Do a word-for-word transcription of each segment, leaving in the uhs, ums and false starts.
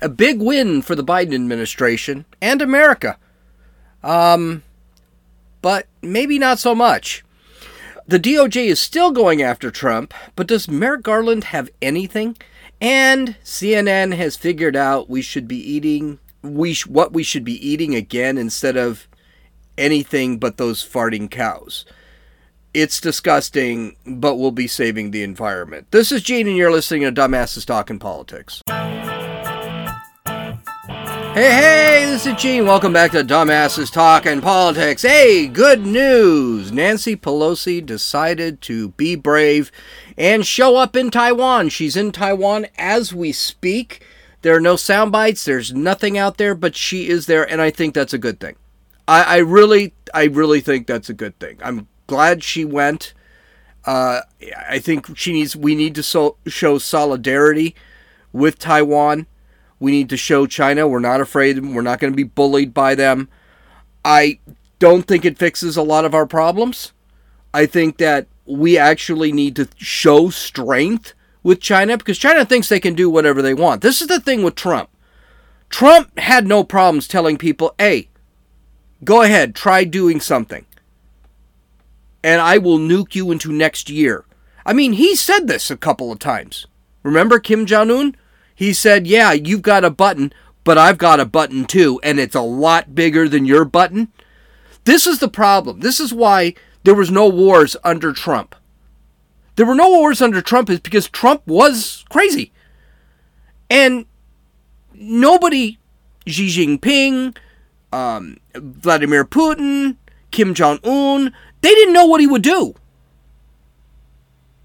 a big win for the Biden administration and America. Um, but maybe not so much. The D O J is still going after Trump, but does Merrick Garland have anything? And C N N has figured out we should be eating we sh- what we should be eating again instead of anything but those farting cows. It's disgusting, but we'll be saving the environment. This is Gene, and you're listening to Dumbasses Talking Politics. Hey, hey, this is Gene. Welcome back to Dumbasses Talking Politics. Hey, good news. Nancy Pelosi decided to be brave and show up in Taiwan. She's in Taiwan as we speak. There are no sound bites. There's nothing out there, but she is there, and I think that's a good thing. I, I really, I really think that's a good thing. I'm glad she went. Uh, I think she needs. We need to so, show solidarity with Taiwan. We need to show China we're not afraid. We're not going to be bullied by them. I don't think it fixes a lot of our problems. I think that we actually need to show strength with China, because China thinks they can do whatever they want. This is the thing with Trump. Trump had no problems telling people, hey, go ahead, try doing something, and I will nuke you into next year. I mean, he said this a couple of times. Remember Kim Jong-un? He said, yeah, you've got a button, but I've got a button too, and it's a lot bigger than your button. This is the problem. This is why there was no wars under Trump. There were no wars under Trump is because Trump was crazy. And nobody, Xi Jinping, um, Vladimir Putin, Kim Jong-un, they didn't know what he would do.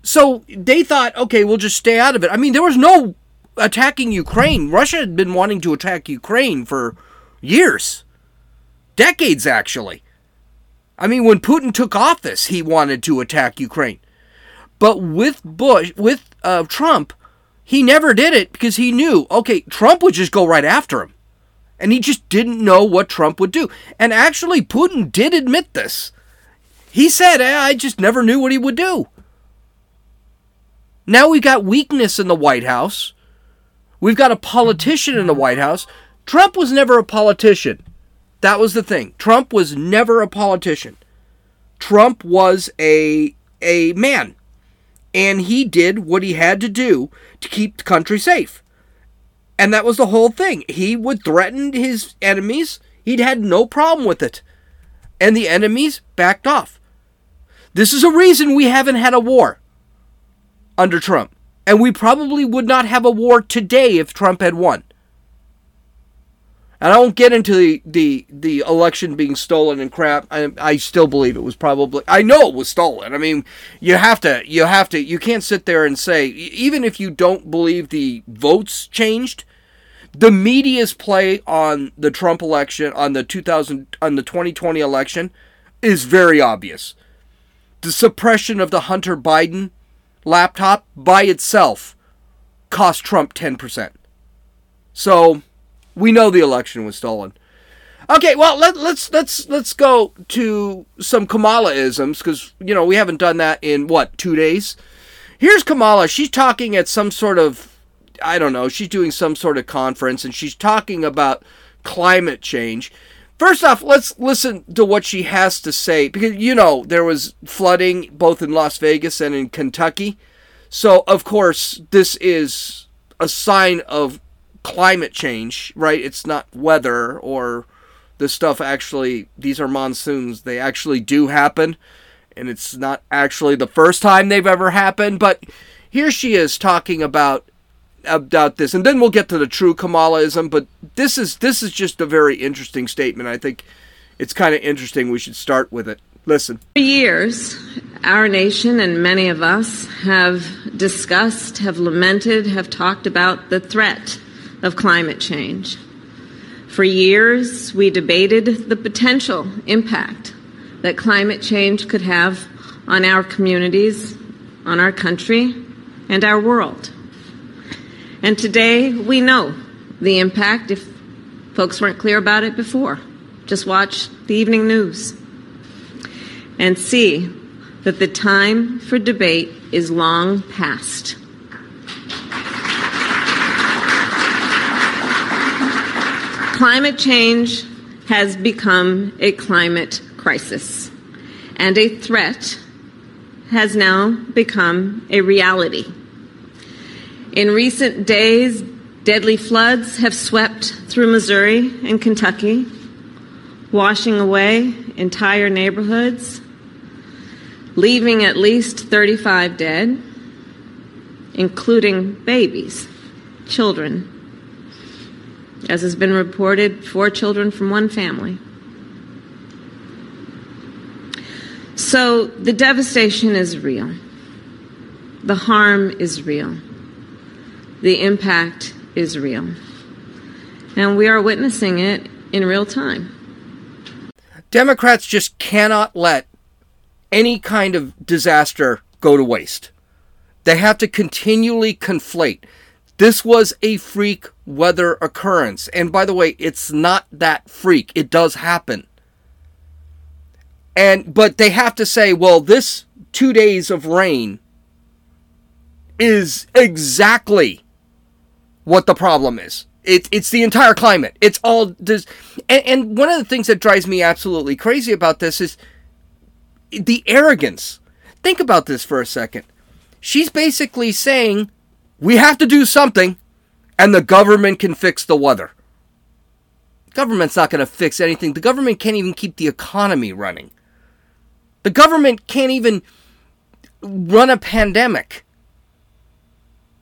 So they thought, okay, we'll just stay out of it. I mean, there was no attacking Ukraine. Russia had been wanting to attack Ukraine for years. Decades, actually. I mean, when Putin took office, he wanted to attack Ukraine. But with Bush, with uh, Trump, he never did it because he knew, okay, Trump would just go right after him. And he just didn't know what Trump would do. And actually, Putin did admit this. He said, I just never knew what he would do. Now we've got weakness in the White House. We've got a politician in the White House. Trump was never a politician. That was the thing. Trump was never a politician. Trump was a, a man. And he did what he had to do to keep the country safe. And that was the whole thing. He would threaten his enemies. He'd had no problem with it. And the enemies backed off. This is a reason we haven't had a war under Trump. And we probably would not have a war today if Trump had won. And I won't get into the, the, the election being stolen and crap. I, I still believe it was probably... I know it was stolen. I mean, you have to... You have to... You can't sit there and say... Even if you don't believe the votes changed... The media's play on the Trump election, on the two thousand, on the twenty twenty election, is very obvious. The suppression of the Hunter Biden laptop by itself cost Trump ten percent. So we know the election was stolen. Okay, well let, let's let's let's go to some Kamala-isms, because you know we haven't done that in what two days. Here's Kamala. She's talking at some sort of, I don't know, she's doing some sort of conference, and she's talking about climate change. First off, let's listen to what she has to say, because, you know, there was flooding both in Las Vegas and in Kentucky. So, of course, this is a sign of climate change, right? It's not weather or this stuff actually, these are monsoons. They actually do happen, and it's not actually the first time they've ever happened. But here she is talking about about this, and then we'll get to the true Kamalaism, but this is this is just a very interesting statement. I think it's kind of interesting. We should start with it. Listen. For years, our nation and many of us have discussed, have lamented, have talked about the threat of climate change. For years, we debated the potential impact that climate change could have on our communities, on our country, and our world. And today, we know the impact, if folks weren't clear about it before. Just watch the evening news and see that the time for debate is long past. Climate change has become a climate crisis, and a threat has now become a reality. In recent days, deadly floods have swept through Missouri and Kentucky, washing away entire neighborhoods, leaving at least thirty-five dead, including babies, children. As has been reported, four children from one family. So the devastation is real. The harm is real. The impact is real. And we are witnessing it in real time. Democrats just cannot let any kind of disaster go to waste. They have to continually conflate. This was a freak weather occurrence. And by the way, it's not that freak. It does happen. And but they have to say, well, this two days of rain is exactly what the problem is. It, it's the entire climate. It's all... Dis- and, and one of the things that drives me absolutely crazy about this is the arrogance. Think about this for a second. She's basically saying, we have to do something, and the government can fix the weather. The government's not going to fix anything. The government can't even keep the economy running. The government can't even run a pandemic.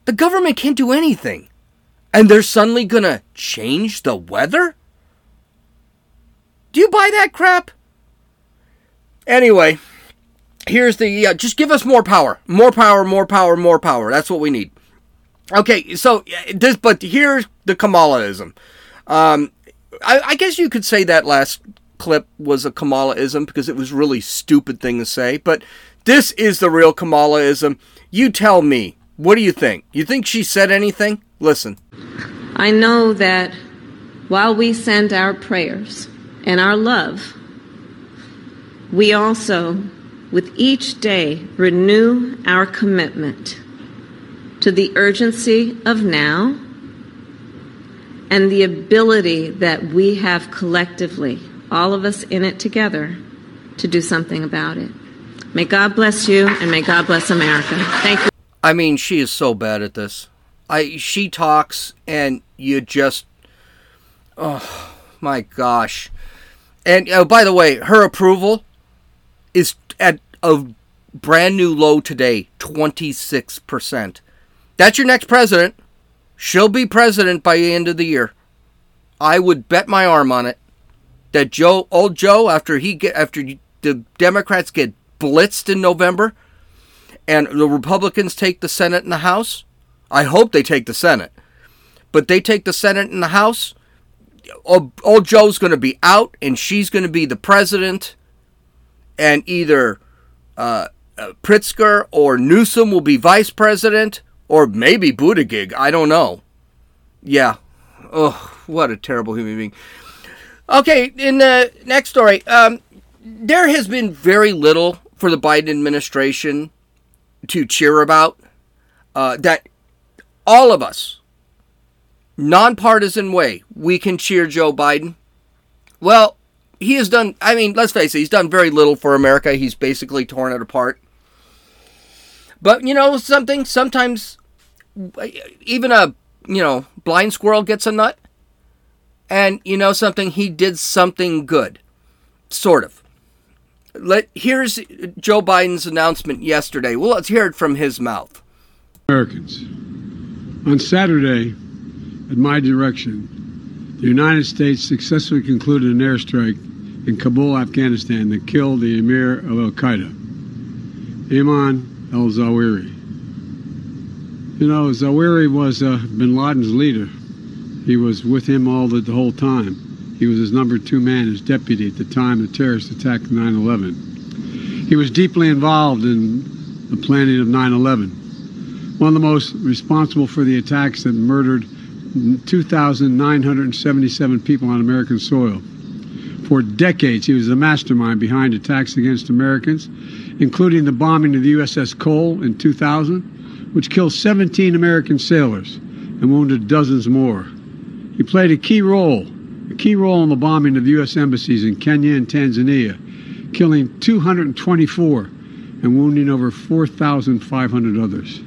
The government can't do anything. And they're suddenly going to change the weather? Do you buy that crap? Anyway, here's the... Uh, just give us more power. More power, more power, more power. That's what we need. Okay, so this, but here's the Kamalaism. Um, I, I guess you could say that last clip was a Kamalaism because it was a really stupid thing to say. But this is the real Kamalaism. You tell me. What do you think? You think she said anything? Listen. I know that while we send our prayers and our love, we also, with each day, renew our commitment to the urgency of now and the ability that we have collectively, all of us in it together, to do something about it. May God bless you, and may God bless America. Thank you. I mean, she is so bad at this. I she talks, and you just... Oh, my gosh. And, oh, by the way, her approval is at a brand new low today, twenty-six percent. That's your next president. She'll be president by the end of the year. I would bet my arm on it that Joe, old Joe, after he get after the Democrats get blitzed in November, and the Republicans take the Senate and the House. I hope they take the Senate, but they take the Senate and the House. Old, old Joe's going to be out, and she's going to be the president, and either uh, Pritzker or Newsom will be vice president. Or maybe Buttigieg. I don't know. Yeah. Oh, what a terrible human being. Okay, in the next story, um, there has been very little for the Biden administration to cheer about. Uh, that all of us, nonpartisan way, we can cheer Joe Biden. Well, he has done, I mean, let's face it, he's done very little for America. He's basically torn it apart. But, you know, something, sometimes... Even a, you know, blind squirrel gets a nut. And, you know, something, he did something good. Sort of. Let, here's Joe Biden's announcement yesterday. Well, let's hear it from his mouth. Americans, on Saturday, at my direction, the United States successfully concluded an airstrike in Kabul, Afghanistan, that killed the emir of Al Qaeda, Ayman al-Zawahiri. You know, Zawahiri was uh, bin Laden's leader. He was with him all the, the whole time. He was his number two man, his deputy at the time the terrorists attacked nine eleven. He was deeply involved in the planning of nine eleven. One of the most responsible for the attacks that murdered two thousand nine hundred seventy-seven people on American soil. For decades, he was the mastermind behind attacks against Americans, including the bombing of the U S S Cole in two thousand, which killed seventeen American sailors and wounded dozens more. He played a key role a key role in the bombing of the U S embassies in Kenya and Tanzania, killing two hundred twenty-four and wounding over four thousand five hundred others.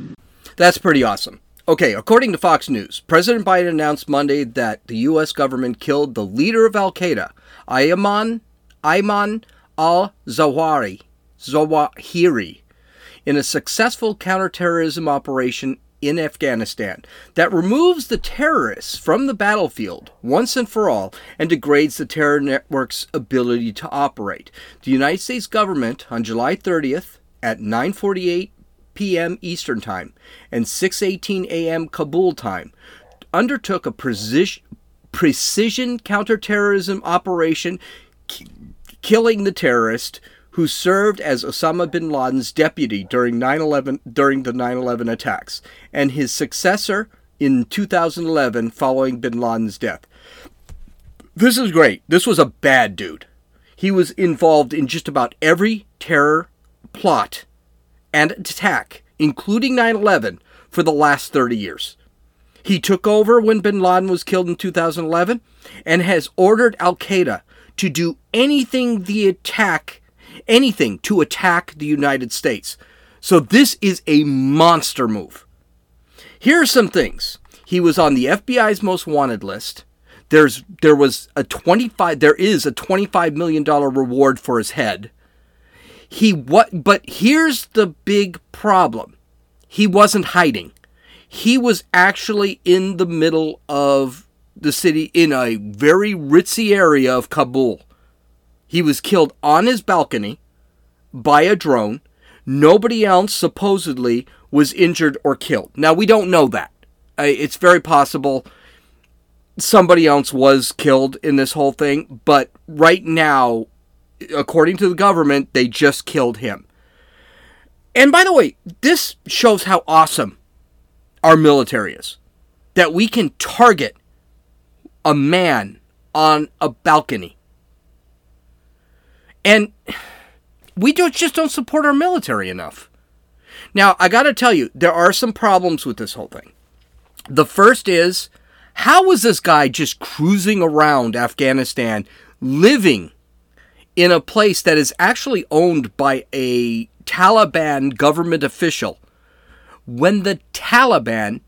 That's pretty awesome. Okay, according to Fox News, President Biden announced Monday that the U S government killed the leader of Al Qaeda, Ayman, Ayman al-Zawahiri, Zawahiri, in a successful counterterrorism operation in Afghanistan that removes the terrorists from the battlefield once and for all and degrades the terror network's ability to operate. The United States government, on July thirtieth at nine forty-eight p.m. Eastern Time and six eighteen a.m. Kabul time, undertook a precision, precision counterterrorism operation k- killing the terrorist who served as Osama bin Laden's deputy during nine eleven during the nine eleven attacks and his successor in two thousand eleven following bin Laden's death. This is great. This was a bad dude. He was involved in just about every terror plot and attack, including nine eleven, for the last thirty years. He took over when bin Laden was killed in two thousand eleven and has ordered Al Qaeda to do anything the attack anything to attack the United States. So this is a monster move. Here are some things. He was on the F B I's most wanted list. There's there was a twenty-five there is a twenty-five million dollars reward for his head. He what but here's the big problem. He wasn't hiding. He was actually in the middle of the city in a very ritzy area of Kabul. He was killed on his balcony by a drone. Nobody else, supposedly, was injured or killed. Now, we don't know that. It's very possible somebody else was killed in this whole thing. But right now, according to the government, they just killed him. And by the way, this shows how awesome our military is. That we can target a man on a balcony. And we don't, just don't support our military enough. Now, I got to tell you, there are some problems with this whole thing. The first is, how was this guy just cruising around Afghanistan, living in a place that is actually owned by a Taliban government official, when the Taliban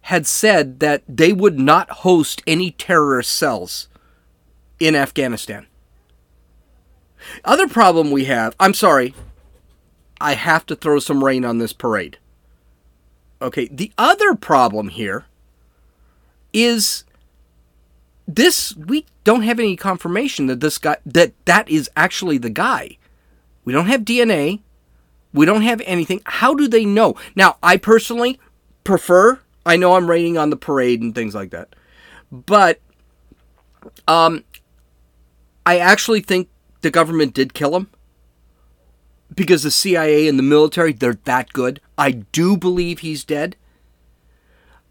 had said that they would not host any terrorist cells in Afghanistan? Other problem we have, I'm sorry, I have to throw some rain on this parade. Okay, the other problem here is this, we don't have any confirmation that this guy, that that is actually the guy. We don't have D N A. We don't have anything. How do they know? Now, I personally prefer, I know I'm raining on the parade and things like that, but um, I actually think the government did kill him because the C I A and the military, they're that good. I do believe he's dead.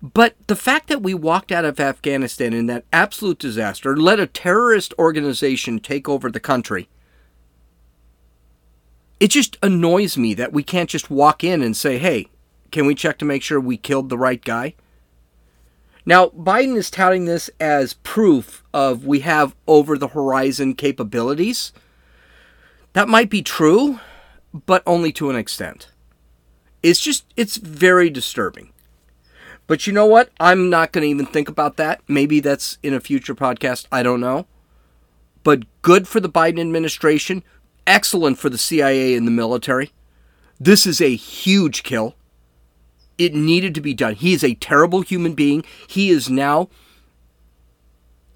But the fact that we walked out of Afghanistan in that absolute disaster, let a terrorist organization take over the country, it just annoys me that we can't just walk in and say, hey, can we check to make sure we killed the right guy? Now, Biden is touting this as proof of we have over-the-horizon capabilities. That might be true, but only to an extent. It's just, it's very disturbing. But you know what? I'm not going to even think about that. Maybe that's in a future podcast. I don't know. But good for the Biden administration. Excellent for the C I A and the military. This is a huge kill. It needed to be done. He is a terrible human being. He is now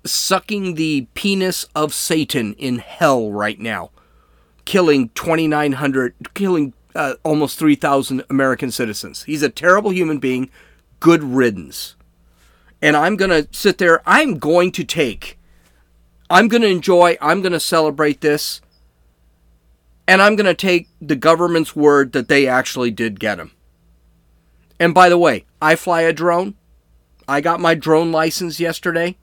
sucking the penis of Satan in hell right now, killing twenty-nine hundred, killing uh, almost three thousand American citizens. He's a terrible human being. Good riddance. And I'm going to sit there. I'm going to take. I'm going to enjoy. I'm going to celebrate this. And I'm going to take the government's word that they actually did get him. And by the way, I fly a drone. I got my drone license yesterday.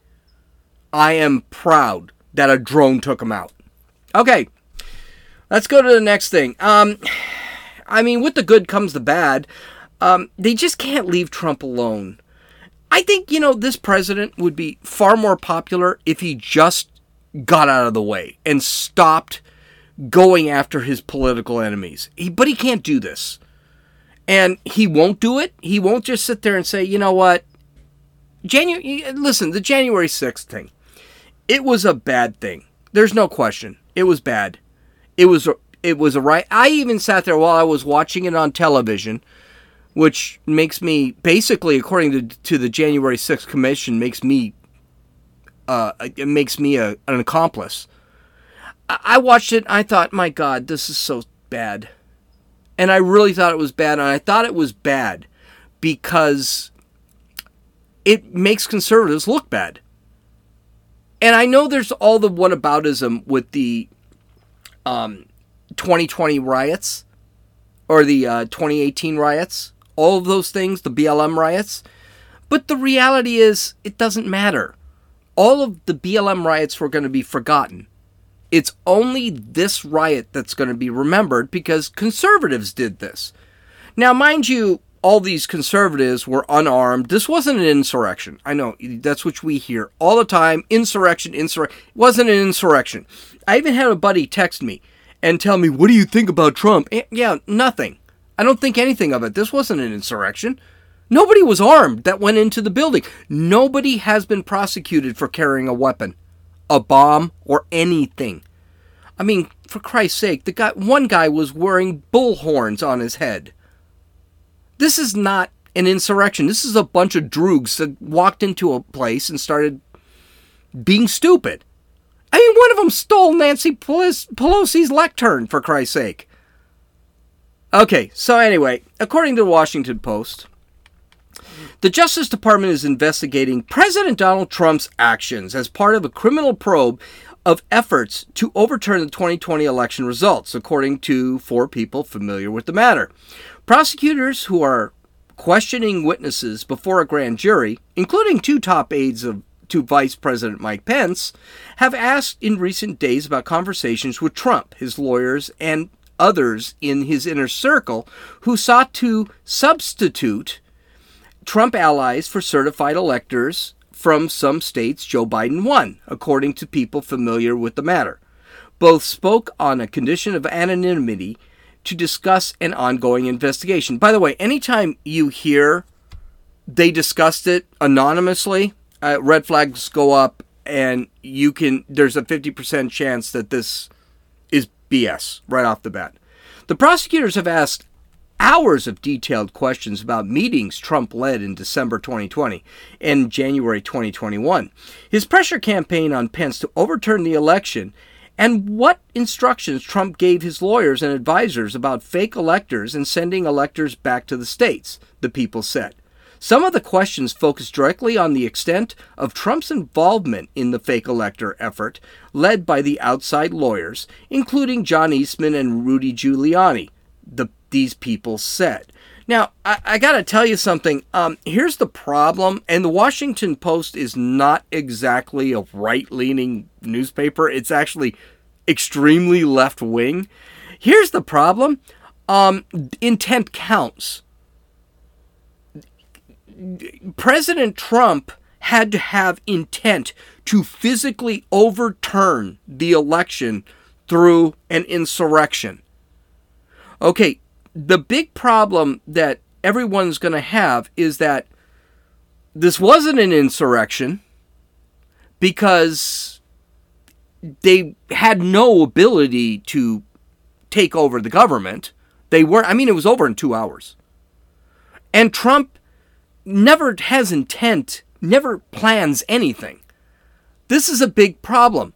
I am proud that a drone took him out. Okay, let's go to the next thing. Um, I mean, with the good comes the bad. Um, they just can't leave Trump alone. I think, you know, this president would be far more popular if he just got out of the way and stopped going after his political enemies. He, but he can't do this. And he won't do it. He won't just sit there and say, you know what? January, listen, the January sixth thing, it was a bad thing. There's no question. It was bad. It was it was a riot. I even sat there while I was watching it on television, which makes me, basically, according to, to the January sixth Commission, makes me uh, it makes me a, an accomplice. I, I watched it. I thought, my God, this is so bad. And I really thought it was bad. And I thought it was bad because it makes conservatives look bad. And I know there's all the whataboutism with the um, twenty twenty riots or the uh, twenty eighteen riots, all of those things, the B L M riots. But the reality is it doesn't matter. All of the B L M riots were going to be forgotten. It's only this riot that's going to be remembered because conservatives did this. Now, mind you, all these conservatives were unarmed. This wasn't an insurrection. I know, that's what we hear all the time. Insurrection, insurrection. It wasn't an insurrection. I even had a buddy text me and tell me, what do you think about Trump? Yeah, nothing. I don't think anything of it. This wasn't an insurrection. Nobody was armed that went into the building. Nobody has been prosecuted for carrying a weapon, a bomb, or anything. I mean, for Christ's sake, the guy, one guy was wearing bull horns on his head. This is not an insurrection. This is a bunch of droogs that walked into a place and started being stupid. I mean, one of them stole Nancy Pelosi's lectern, for Christ's sake. Okay, so anyway, according to the Washington Post, the Justice Department is investigating President Donald Trump's actions as part of a criminal probe of efforts to overturn the twenty twenty election results, according to four people familiar with the matter. Prosecutors who are questioning witnesses before a grand jury, including two top aides of, to Vice President Mike Pence, have asked in recent days about conversations with Trump, his lawyers, and others in his inner circle who sought to substitute Trump allies for certified electors from some states Joe Biden won, according to people familiar with the matter. Both spoke on a condition of anonymity to discuss an ongoing investigation. By the way, anytime you hear they discussed it anonymously, uh, red flags go up, and you can. There's a fifty percent chance that this is B S right off the bat. The prosecutors have asked hours of detailed questions about meetings Trump led in December twenty twenty and January twenty twenty-one, his pressure campaign on Pence to overturn the election, and what instructions Trump gave his lawyers and advisors about fake electors and sending electors back to the states, the people said. Some of the questions focused directly on the extent of Trump's involvement in the fake elector effort led by the outside lawyers, including John Eastman and Rudy Giuliani, the, these people said. Now, I, I got to tell you something. Um, here's the problem, and the Washington Post is not exactly a right-leaning newspaper. It's actually extremely left-wing. Here's the problem. Um, intent counts. President Trump had to have intent to physically overturn the election through an insurrection. Okay, the big problem that everyone's going to have is that this wasn't an insurrection because they had no ability to take over the government. They weren't, I mean, it was over in two hours. And Trump never has intent, never plans anything. This is a big problem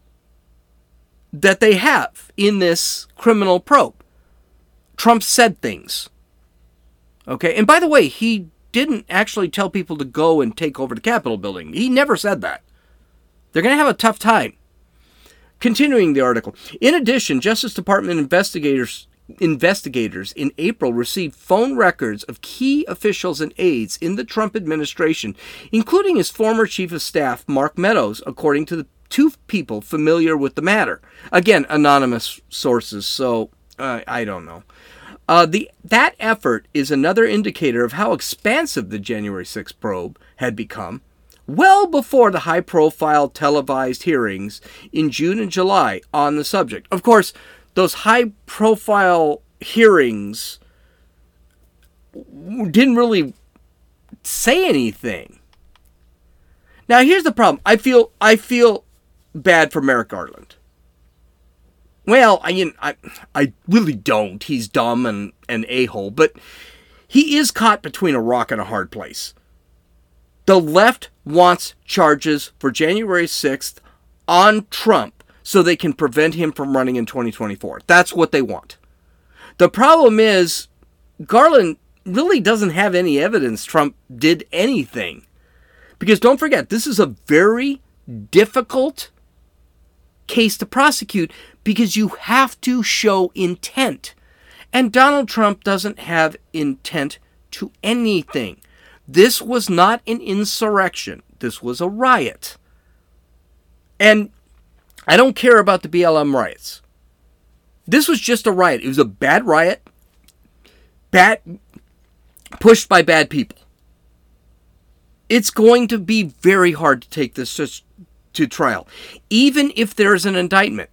that they have in this criminal probe. Trump said things. Okay, and by the way, he didn't actually tell people to go and take over the Capitol building. He never said that. They're going to have a tough time. Continuing the article. In addition, Justice Department investigators investigators in April received phone records of key officials and aides in the Trump administration, including his former chief of staff, Mark Meadows, according to the two people familiar with the matter. Again, anonymous sources, so Uh, I don't know. Uh, the that effort is another indicator of how expansive the January sixth probe had become well before the high-profile televised hearings in June and July on the subject. Of course, those high-profile hearings didn't really say anything. Now, here's the problem. I feel I feel bad for Merrick Garland. Well, I mean, I, I really don't. He's dumb and an a-hole, but he is caught between a rock and a hard place. The left wants charges for January sixth on Trump so they can prevent him from running in twenty twenty-four. That's what they want. The problem is Garland really doesn't have any evidence Trump did anything. Because don't forget, this is a very difficult case to prosecute because you have to show intent. And Donald Trump doesn't have intent to anything. This was not an insurrection. This was a riot. And I don't care about the B L M riots. This was just a riot. It was a bad riot, bad, pushed by bad people. It's going to be very hard to take this to trial, even if there is an indictment.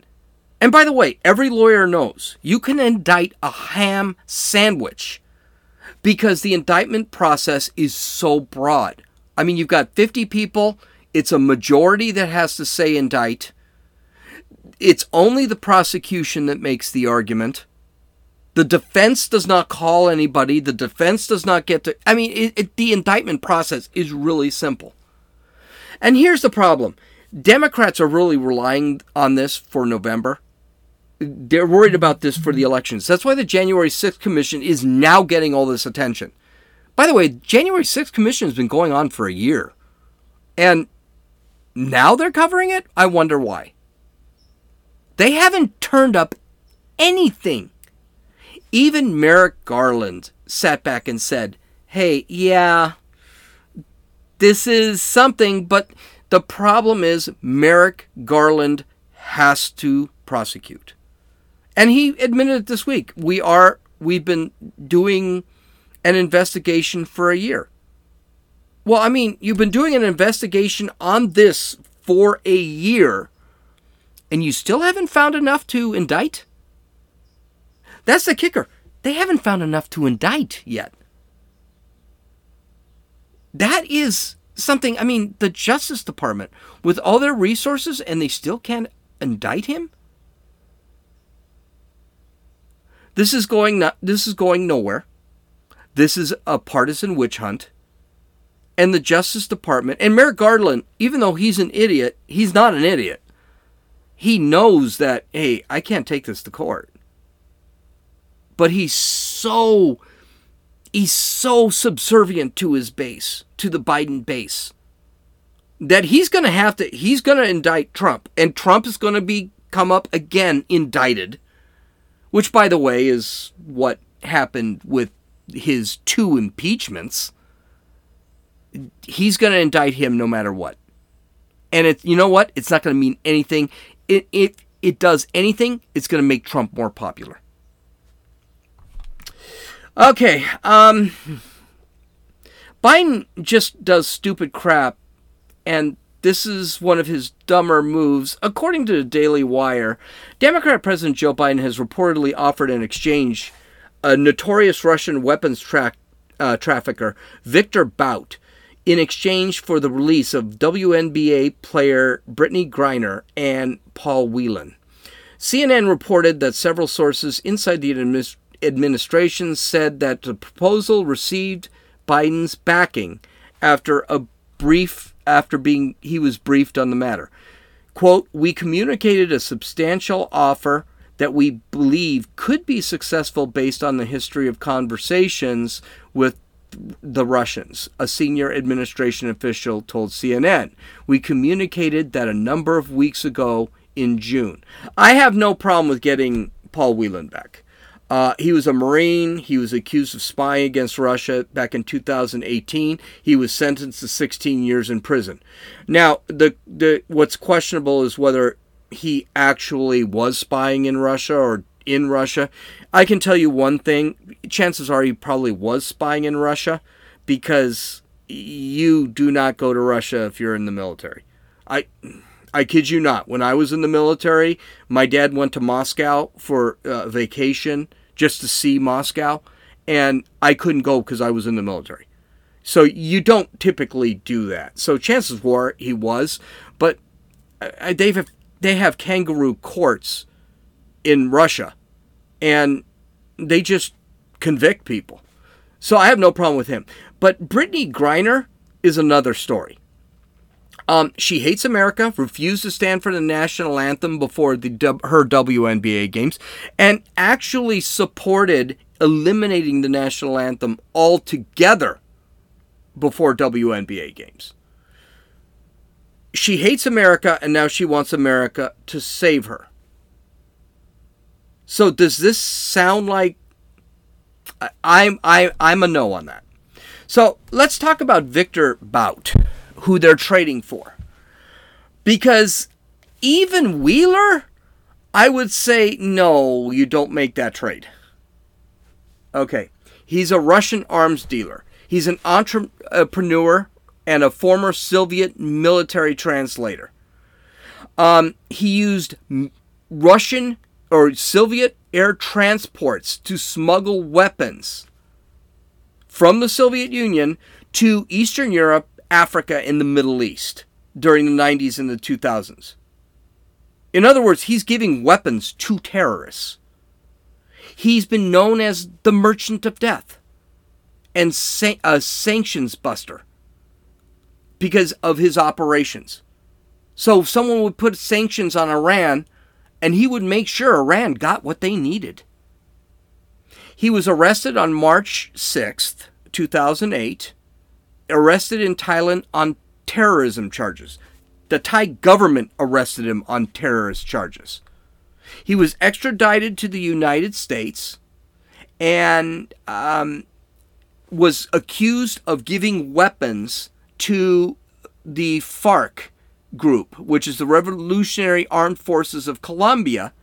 And by the way, every lawyer knows you can indict a ham sandwich because the indictment process is so broad. I mean, you've got fifty people. It's a majority that has to say indict. It's only the prosecution that makes the argument. The defense does not call anybody. The defense does not get to... I mean, it, it, the indictment process is really simple. And here's the problem. Democrats are really relying on this for November. They're worried about this for the elections. That's why the January sixth Commission is now getting all this attention. By the way, January sixth Commission has been going on for a year. And now they're covering it? I wonder why. They haven't turned up anything. Even Merrick Garland sat back and said, hey, yeah, this is something, but the problem is Merrick Garland has to prosecute. And he admitted it this week. We are, we've been doing an investigation for a year. Well, I mean, you've been doing an investigation on this for a year, and you still haven't found enough to indict? That's the kicker. They haven't found enough to indict yet. That is something, I mean, the Justice Department, with all their resources, and they still can't indict him? This is going not, this is going nowhere. This is a partisan witch hunt. And the Justice Department, and Merrick Garland, even though he's an idiot, he's not an idiot. He knows that, hey, I can't take this to court. But he's so, he's so subservient to his base, to the Biden base, that he's going to have to, he's going to indict Trump. And Trump is going to be, come up again indicted, which, by the way, is what happened with his two impeachments. He's going to indict him no matter what. And it, you know what? It's not going to mean anything. If it, it, it does anything, it's going to make Trump more popular. Okay, um, Biden just does stupid crap, and this is one of his dumber moves. According to the Daily Wire, Democrat President Joe Biden has reportedly offered in exchange a notorious Russian weapons tra- uh, trafficker, Victor Bout, in exchange for the release of W N B A player Brittney Griner and Paul Whelan. C N N reported that several sources inside the administration administration said that the proposal received Biden's backing after a brief after being he was briefed on the matter. Quote, we communicated a substantial offer that we believe could be successful based on the history of conversations with the Russians, a senior administration official told C N N. We communicated that a number of weeks ago in June. I have no problem with getting Paul Whelan back. Uh, he was a Marine. He was accused of spying against Russia back in two thousand eighteen. He was sentenced to sixteen years in prison. Now, the the what's questionable is whether he actually was spying in Russia or in Russia. I can tell you one thing. Chances are he probably was spying in Russia, because you do not go to Russia if you're in the military. I... I kid you not. When I was in the military, my dad went to Moscow for uh, vacation just to see Moscow, and I couldn't go because I was in the military. So you don't typically do that. So chances were he was, but uh, they have they have kangaroo courts in Russia, and they just convict people. So I have no problem with him. But Brittney Griner is another story. Um, she hates America, refused to stand for the national anthem before the her W N B A games, and actually supported eliminating the national anthem altogether before W N B A games. She hates America, and now she wants America to save her. So does this sound like... I'm, I, I'm a no on that. So let's talk about Victor Bout, who they're trading for. Because even Wheeler, I would say, no, you don't make that trade. Okay, he's a Russian arms dealer. He's an entrepreneur and a former Soviet military translator. Um, he used Russian or Soviet air transports to smuggle weapons from the Soviet Union to Eastern Europe, Africa, and the Middle East during the nineties and the two thousands. In other words, he's giving weapons to terrorists. He's been known as the merchant of death and san- a sanctions buster because of his operations. So someone would put sanctions on Iran, and he would make sure Iran got what they needed. He was arrested on March sixth, two thousand eight, arrested in Thailand on terrorism charges. The Thai government arrested him on terrorist charges. He was extradited to the United States and um, was accused of giving weapons to the FARC group, which is the Revolutionary Armed Forces of Colombia,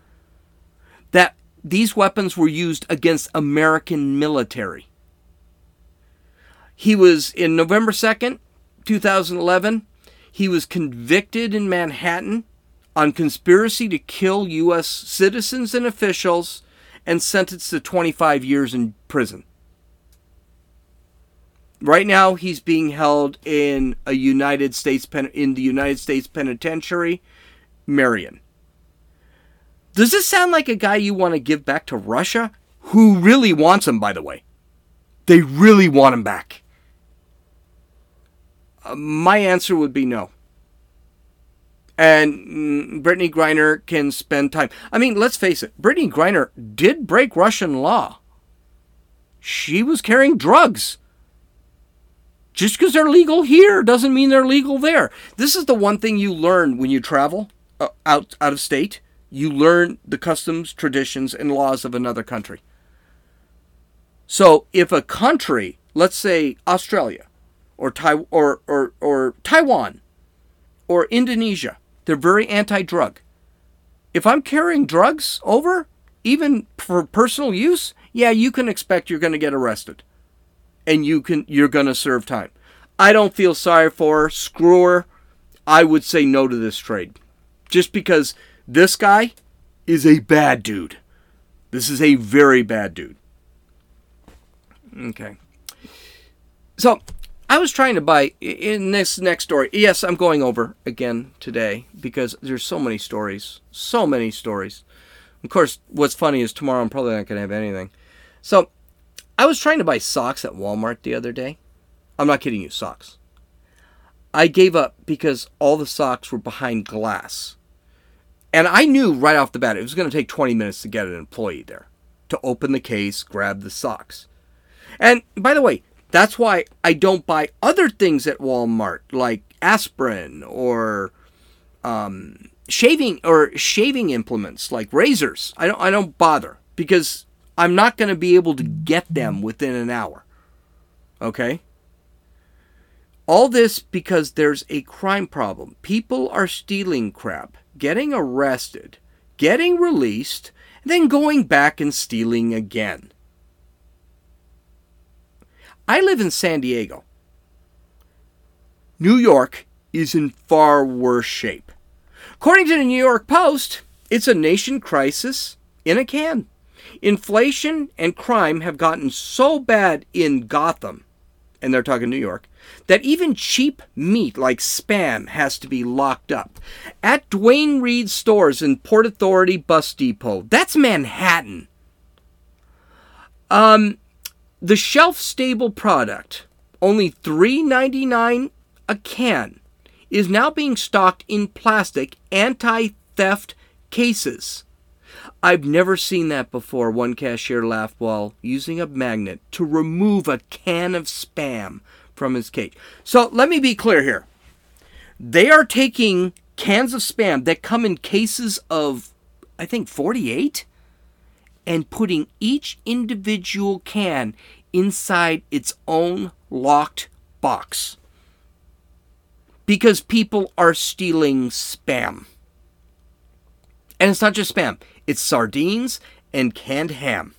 that these weapons were used against American military. He was, in November second, two thousand eleven, he was convicted in Manhattan on conspiracy to kill U S citizens and officials and sentenced to twenty-five years in prison. Right now, he's being held in a United States pen, in the United States Penitentiary, Marion. Does this sound like a guy you want to give back to Russia? Who really wants him, by the way. They really want him back. My answer would be no. And Brittney Griner can spend time. I mean, let's face it. Brittney Griner did break Russian law. She was carrying drugs. Just because they're legal here doesn't mean they're legal there. This is the one thing you learn when you travel out, out of state. You learn the customs, traditions, and laws of another country. So if a country, let's say Australia or, tai- or, or, or Taiwan or Indonesia, they're very anti-drug. If I'm carrying drugs over, even for personal use, yeah, you can expect you're going to get arrested and you can, you're going to serve time. I don't feel sorry for her. Screw her. I would say no to this trade just because this guy is a bad dude. This is a very bad dude. Okay. So, I was trying to buy, in this next story, yes, I'm going over again today, because there's so many stories, so many stories. Of course, what's funny is tomorrow I'm probably not going to have anything. So, I was trying to buy socks at Walmart the other day. I'm not kidding you, socks. I gave up because all the socks were behind glass. And I knew right off the bat it was going to take twenty minutes to get an employee there, to open the case, grab the socks. And, by the way, that's why I don't buy other things at Walmart, like aspirin or um, shaving or shaving implements, like razors. I don't I don't bother, because I'm not going to be able to get them within an hour. Okay? All this because there's a crime problem. People are stealing crap, getting arrested, getting released, then going back and stealing again. I live in San Diego. New York is in far worse shape. According to the New York Post, it's a nation crisis in a can. Inflation and crime have gotten so bad in Gotham, and they're talking New York, that even cheap meat like Spam has to be locked up. At Duane Reade stores in Port Authority Bus Depot, that's Manhattan. Um, the shelf-stable product, only three dollars and ninety-nine cents a can, is now being stocked in plastic anti-theft cases. I've never seen that before, one cashier laughed while using a magnet to remove a can of Spam from his cage. So let me be clear here. They are taking cans of Spam that come in cases of, I think, forty-eight, and putting each individual can inside its own locked box. Because people are stealing Spam. And it's not just Spam. It's sardines and canned ham,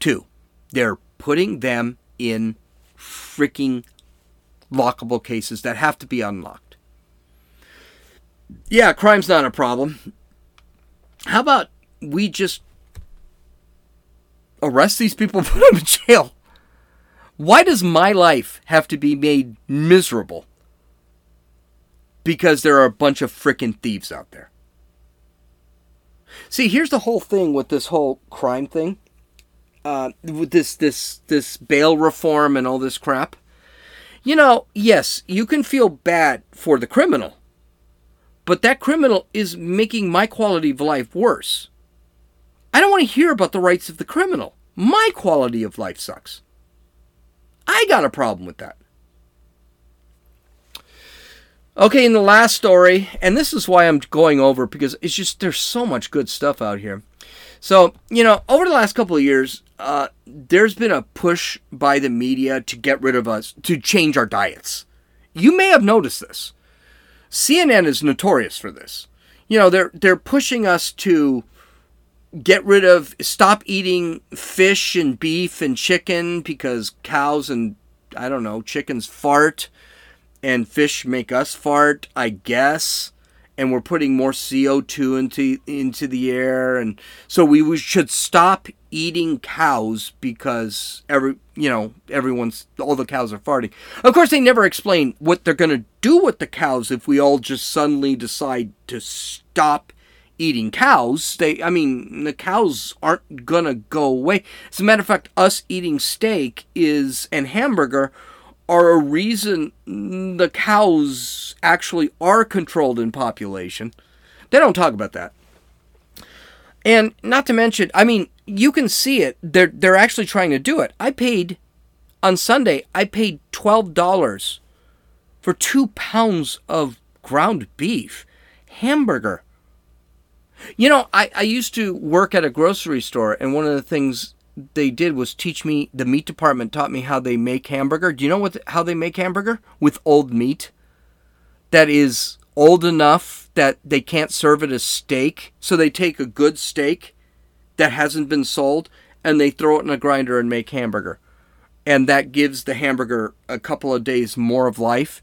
too. They're putting them in freaking lockable cases that have to be unlocked. Yeah, crime's not a problem. How about we just arrest these people and put them in jail? Why does my life have to be made miserable? Because there are a bunch of freaking thieves out there. See, here's the whole thing with this whole crime thing, uh, with this, this this bail reform and all this crap. You know, yes, you can feel bad for the criminal, but that criminal is making my quality of life worse. I don't want to hear about the rights of the criminal. My quality of life sucks. I got a problem with that. Okay, in the last story, and this is why I'm going over, because it's just, there's so much good stuff out here. So, you know, over the last couple of years, uh, there's been a push by the media to get rid of us, to change our diets. You may have noticed this. C N N is notorious for this. You know, they're they're pushing us to get rid of, stop eating fish and beef and chicken because cows and, I don't know, chickens fart. And fish make us fart, I guess. And we're putting more C O two into into the air. And so we, we should stop eating cows because, every you know, everyone's, all the cows are farting. Of course, they never explain what they're going to do with the cows if we all just suddenly decide to stop eating cows. They, I mean, the cows aren't going to go away. As a matter of fact, us eating steak is, and hamburger are a reason the cows actually are controlled in population. They don't talk about that. And not to mention, I mean, you can see it. They're they're actually trying to do it. I paid, on Sunday, I paid twelve dollars for two pounds of ground beef, hamburger. You know, I, I used to work at a grocery store, and one of the things they did was teach me, the meat department taught me how they make hamburger. Do you know what the, how they make hamburger? With old meat that is old enough that they can't serve it as steak. So they take a good steak that hasn't been sold and they throw it in a grinder and make hamburger. And that gives the hamburger a couple of days more of life.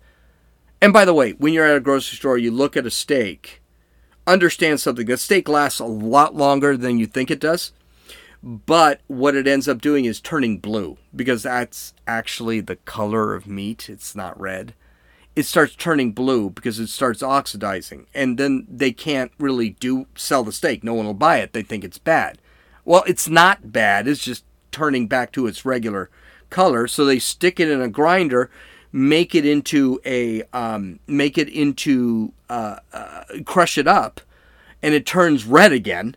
And by the way, when you're at a grocery store, you look at a steak, understand something. The steak lasts a lot longer than you think it does. But what it ends up doing is turning blue, because that's actually the color of meat. It's not red. It starts turning blue because it starts oxidizing. And then they can't really do sell the steak. No one will buy it. They think it's bad. Well, it's not bad. It's just turning back to its regular color. So they stick it in a grinder, make it into a, um, make it into, uh, uh, crush it up, and it turns red again.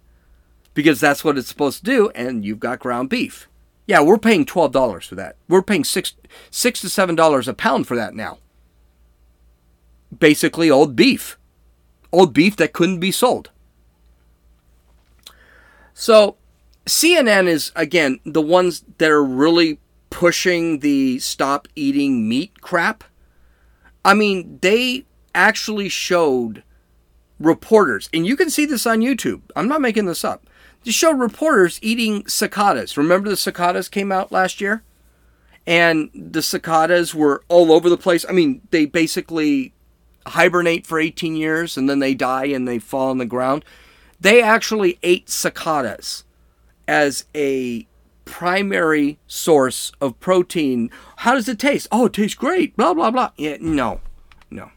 Because that's what it's supposed to do, and you've got ground beef. Yeah, we're paying twelve dollars for that. We're paying six, six to seven dollars a pound for that now. Basically, old beef, old beef that couldn't be sold. So, C N N is again the ones that are really pushing the stop eating meat crap. I mean, they actually showed reporters, and you can see this on YouTube. I'm not making this up. They show reporters eating cicadas. Remember the cicadas came out last year? And the cicadas were all over the place. I mean, they basically hibernate for eighteen years, and then they die and they fall on the ground. They actually ate cicadas as a primary source of protein. How does it taste? Oh, it tastes great. Blah, blah, blah. Yeah, no, no.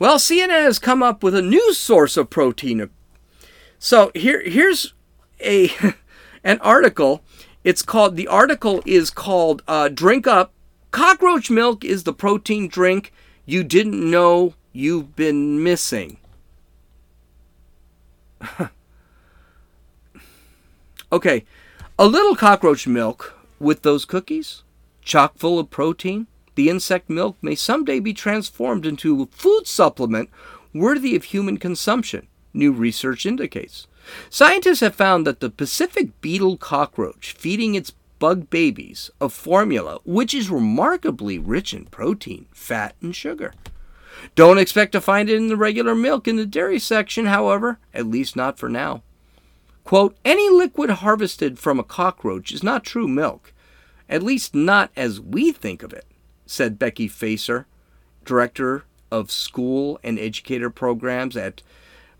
Well, C N N has come up with a new source of protein. So here, here's a an article. It's called, the article is called uh, Drink Up. Cockroach Milk is the protein drink you didn't know you've been missing. Okay. A little cockroach milk with those cookies, chock full of protein. The insect milk may someday be transformed into a food supplement worthy of human consumption, new research indicates. Scientists have found that the Pacific beetle cockroach feeding its bug babies a formula which is remarkably rich in protein, fat, and sugar. Don't expect to find it in the regular milk in the dairy section, however, at least not for now. Quote, any liquid harvested from a cockroach is not true milk, at least not as we think of it, said Becky Facer, director of school and educator programs at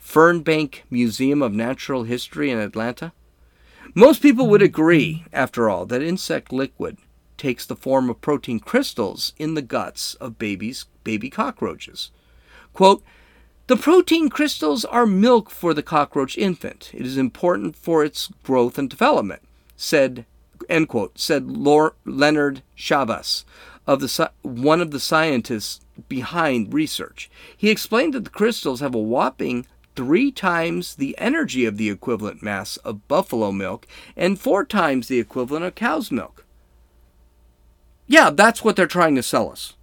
Fernbank Museum of Natural History in Atlanta. Most people would agree, after all, that insect liquid takes the form of protein crystals in the guts of babies, baby cockroaches. Quote, the protein crystals are milk for the cockroach infant. It is important for its growth and development, said, end quote, said Lord, Leonard Chavas, of the, one of the scientists behind research. He explained that the crystals have a whopping three times the energy of the equivalent mass of buffalo milk and four times the equivalent of cow's milk. Yeah, that's what they're trying to sell us.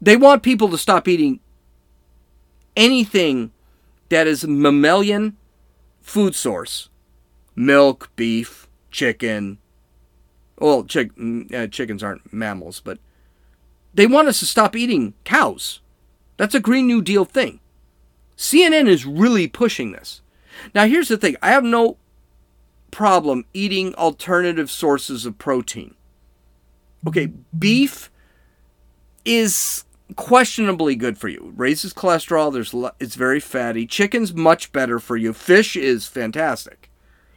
They want people to stop eating anything that is a mammalian food source. Milk, beef, chicken. Well, chick, uh, chickens aren't mammals, but they want us to stop eating cows. That's a Green New Deal thing. C N N is really pushing this. Now, here's the thing. I have no problem eating alternative sources of protein. Okay, beef is questionably good for you. It raises cholesterol. There's it's very fatty. Chicken's much better for you. Fish is fantastic.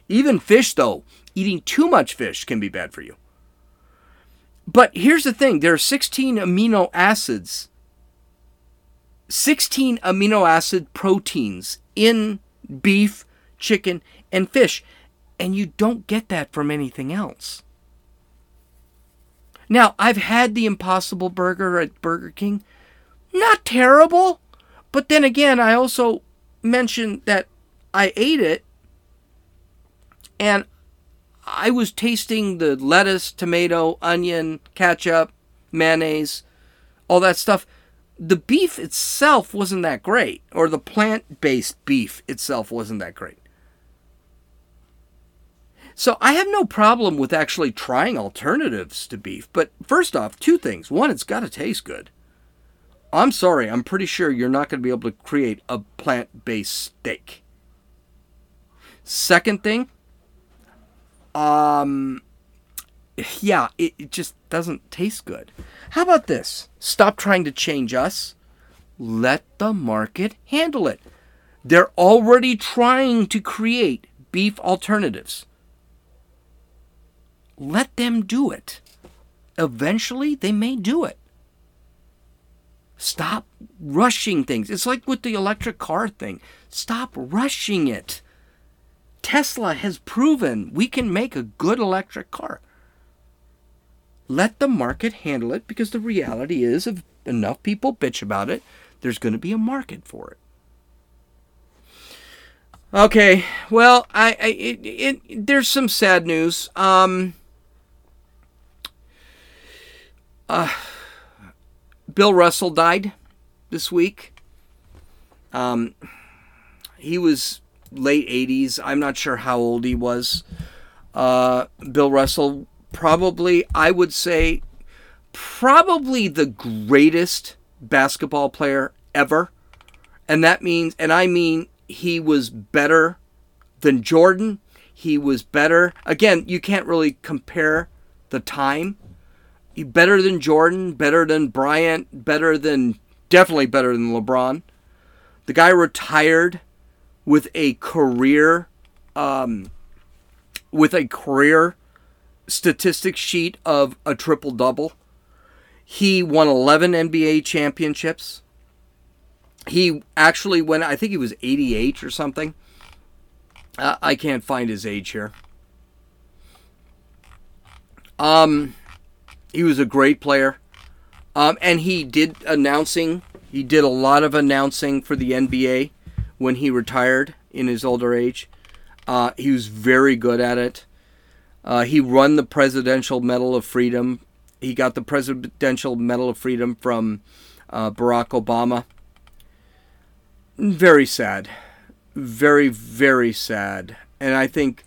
Even fish, though, eating too much fish can be bad for you. But here's the thing. There are sixteen amino acids, sixteen amino acid proteins in beef, chicken, and fish. And you don't get that from anything else. Now, I've had the Impossible Burger at Burger King. Not terrible. But then again, I also mentioned that I ate it and I was tasting the lettuce, tomato, onion, ketchup, mayonnaise, all that stuff. The beef itself wasn't that great, or the plant-based beef itself wasn't that great. So I have no problem with actually trying alternatives to beef. But first off, two things. One, it's got to taste good. I'm sorry, I'm pretty sure you're not going to be able to create a plant-based steak. Second thing, um, yeah, it, it just doesn't taste good. How about this? Stop trying to change us. Let the market handle it. They're already trying to create beef alternatives. Let them do it. Eventually, they may do it. Stop rushing things. It's like with the electric car thing. Stop rushing it. Tesla has proven we can make a good electric car. Let the market handle it, because the reality is, if enough people bitch about it, there's going to be a market for it. Okay, well, I, I it, it, there's some sad news. Um... Uh, Bill Russell died this week. Um, he was late eighties. I'm not sure how old he was. Uh, Bill Russell, probably, I would say, probably the greatest basketball player ever. And that means, and I mean, he was better than Jordan. He was better. Again, you can't really compare the time. Better than Jordan, better than Bryant, better than, definitely better than LeBron. The guy retired with a career, um, with a career statistics sheet of a triple-double. He won eleven N B A championships. He actually went, I think he was eighty-eight or something. Uh, I can't find his age here. Um, he was a great player. Um, and he did announcing. He did a lot of announcing for the N B A when he retired in his older age. Uh, he was very good at it. Uh, he won the Presidential Medal of Freedom. He got the Presidential Medal of Freedom from uh, Barack Obama. Very sad. Very, very sad. And I think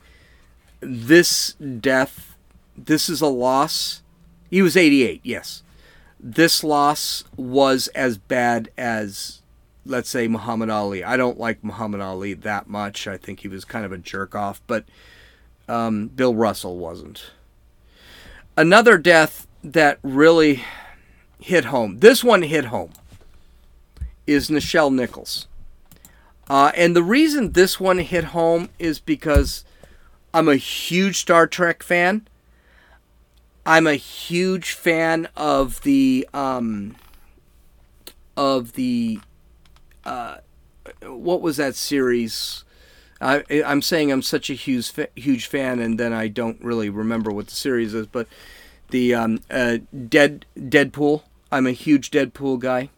this death, this is a loss. He was eighty-eight, yes. This loss was as bad as, let's say, Muhammad Ali. I don't like Muhammad Ali that much. I think he was kind of a jerk-off, but um, Bill Russell wasn't. Another death that really hit home, this one hit home, is Nichelle Nichols. Uh, and the reason this one hit home is because I'm a huge Star Trek fan. I'm a huge fan of the, um, of the, uh, what was that series? I, I'm saying I'm such a huge, huge fan, and then I don't really remember what the series is, but the um, uh, Dead Deadpool. I'm a huge Deadpool guy.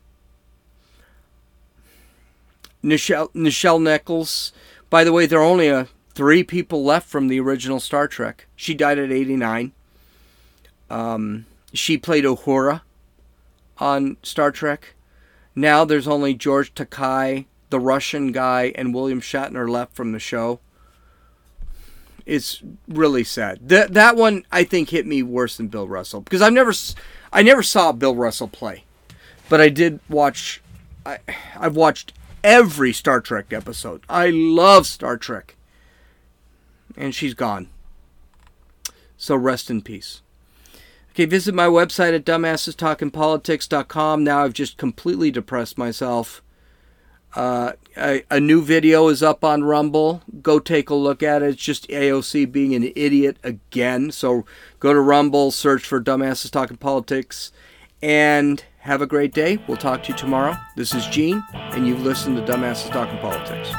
Nichelle, Nichelle Nichols. By the way, there are only uh, three people left from the original Star Trek. She died at eighty-nine. Um, she played Uhura on Star Trek. Now there's only George Takei, the Russian guy, and William Shatner left from the show. It's really sad. That that one I think hit me worse than Bill Russell, because I've never, I never saw Bill Russell play, but I did watch. I I've watched every Star Trek episode. I love Star Trek. And she's gone. So rest in peace. Okay, visit my website at dumbasses talking politics dot com. Now I've just completely depressed myself. Uh, a, a new video is up on Rumble. Go take a look at it. It's just A O C being an idiot again. So go to Rumble, search for Dumbasses Talking Politics, and have a great day. We'll talk to you tomorrow. This is Gene, and you've listened to Dumbasses Talking Politics.